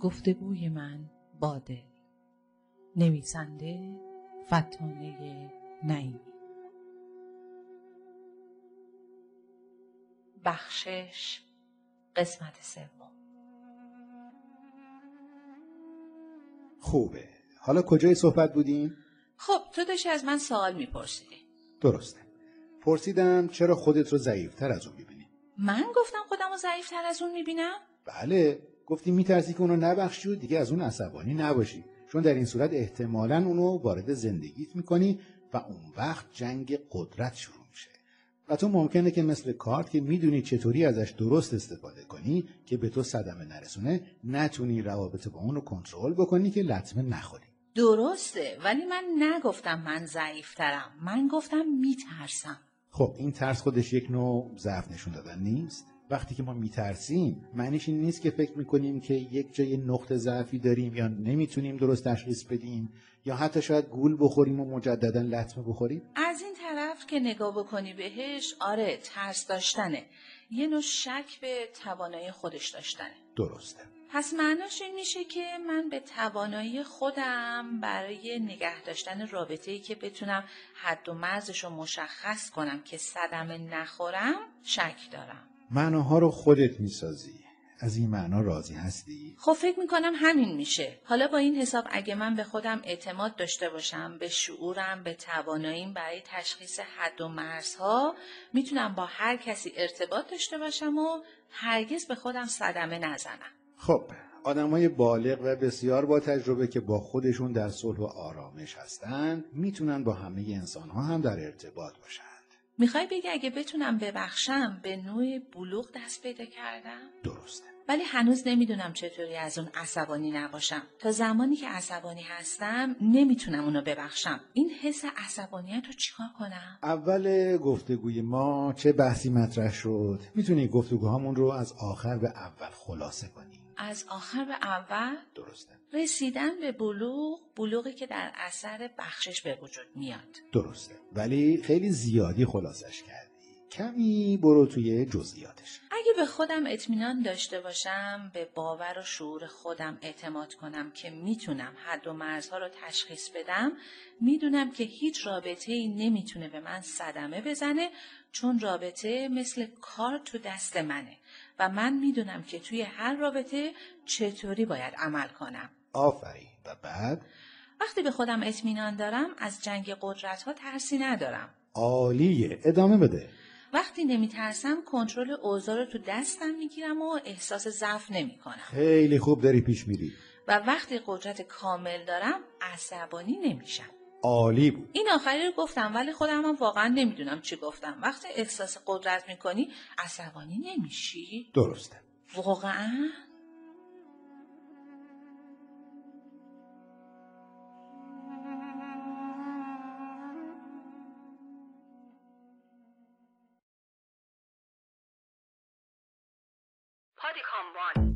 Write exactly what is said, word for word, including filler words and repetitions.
گفتگوی من با دل، نویسنده فتانه نعیمی. بخشش قسمت سوم. خوبه، حالا کجای صحبت بودیم؟ خب تو داشتی از من سوال میپرسیدی. درسته، پرسیدم چرا خودت رو ضعیف‌تر از اون میبینی؟ من گفتم خودم رو ضعیف‌تر از اون میبینم؟ بله، گفتی میترسی که اونو نبخشی و دیگه از اون عصبانی نباشی، چون در این صورت احتمالاً اونو وارد زندگیت میکنی و اون وقت جنگ قدرت شروع میشه و تو ممکنه که مثل کارت که میدونی چطوری ازش درست استفاده کنی که به تو صدمه نرسونه، نتونی روابط با اون رو کنترل بکنی که لطمه نخوری. درسته، ولی من نگفتم من ضعیف‌ترم، من گفتم میترسم. خب این ترس خودش یک نوع ضعف نشون دادن نیست؟ وقتی که ما میترسیم معنیش این نیست که فکر میکنیم که یک جای نقطه ضعفی داریم یا نمیتونیم درست تشخیص بدیم یا حتی شاید گول بخوریم و مجددا لطمه بخوریم. از این طرف که نگاه بکنی بهش، آره ترس داشتنه، یه نوع شک به توانایی خودش داشتنه. درسته، پس معناش این میشه که من به توانایی خودم برای نگه داشتن رابطه‌ای که بتونم حد و مرزش رو مشخص کنم که صدمه نخورم شک دارم. معناها رو خودت میسازی. از این معنا راضی هستی؟ خب فکر میکنم همین میشه. حالا با این حساب اگه من به خودم اعتماد داشته باشم، به شعورم، به تواناییم برای تشخیص حد و مرزها، میتونم با هر کسی ارتباط داشته باشم و هرگز به خودم صدمه نزنم. خب آدمای بالغ و بسیار با تجربه که با خودشون در صلح و آرامش هستن میتونن با همه انسان‌ها هم در ارتباط باشن. میخوای بگی اگه بتونم ببخشم به نوع بلوغ دست پیدا کردم؟ درسته، ولی هنوز نمیدونم چطوری از اون عصبانی نباشم. تا زمانی که عصبانی هستم نمیتونم اونو ببخشم. این حس عصبانیت رو چیکار کنم؟ اول گفتگوی ما چه بحثی مطرح شد؟ میتونی گفتگوهامون رو از آخر به اول خلاصه کنی؟ از آخر به اول؟ درسته. رسیدن به بلوغ، بلوغی که در اثر بخشش به وجود میاد. درسته، ولی خیلی زیادی خلاصش کرد. کمی برو توی جزئیاتش. اگه به خودم اطمینان داشته باشم، به باور و شعور خودم اعتماد کنم که میتونم حد و مرزها رو تشخیص بدم، میدونم که هیچ رابطه‌ای نمیتونه به من صدمه بزنه، چون رابطه مثل کار تو دست منه و من میدونم که توی هر رابطه چطوری باید عمل کنم. آفرین. و بعد؟ وقتی به خودم اطمینان دارم، از جنگ قدرت‌ها ترسی ندارم. عالیه، ادامه بده. وقتی نمیترسم کنترل اوضاع رو تو دستم میگیرم و احساس ضعف نمیکنم. خیلی خوب، داری پیش میری. و وقتی قدرت کامل دارم عصبانی نمیشم. عالی بود. این آخری رو گفتم ولی خودم هم واقعا نمیدونم چی گفتم. وقتی احساس قدرت میکنی عصبانی نمیشی؟ درسته. واقعا؟ Party come one.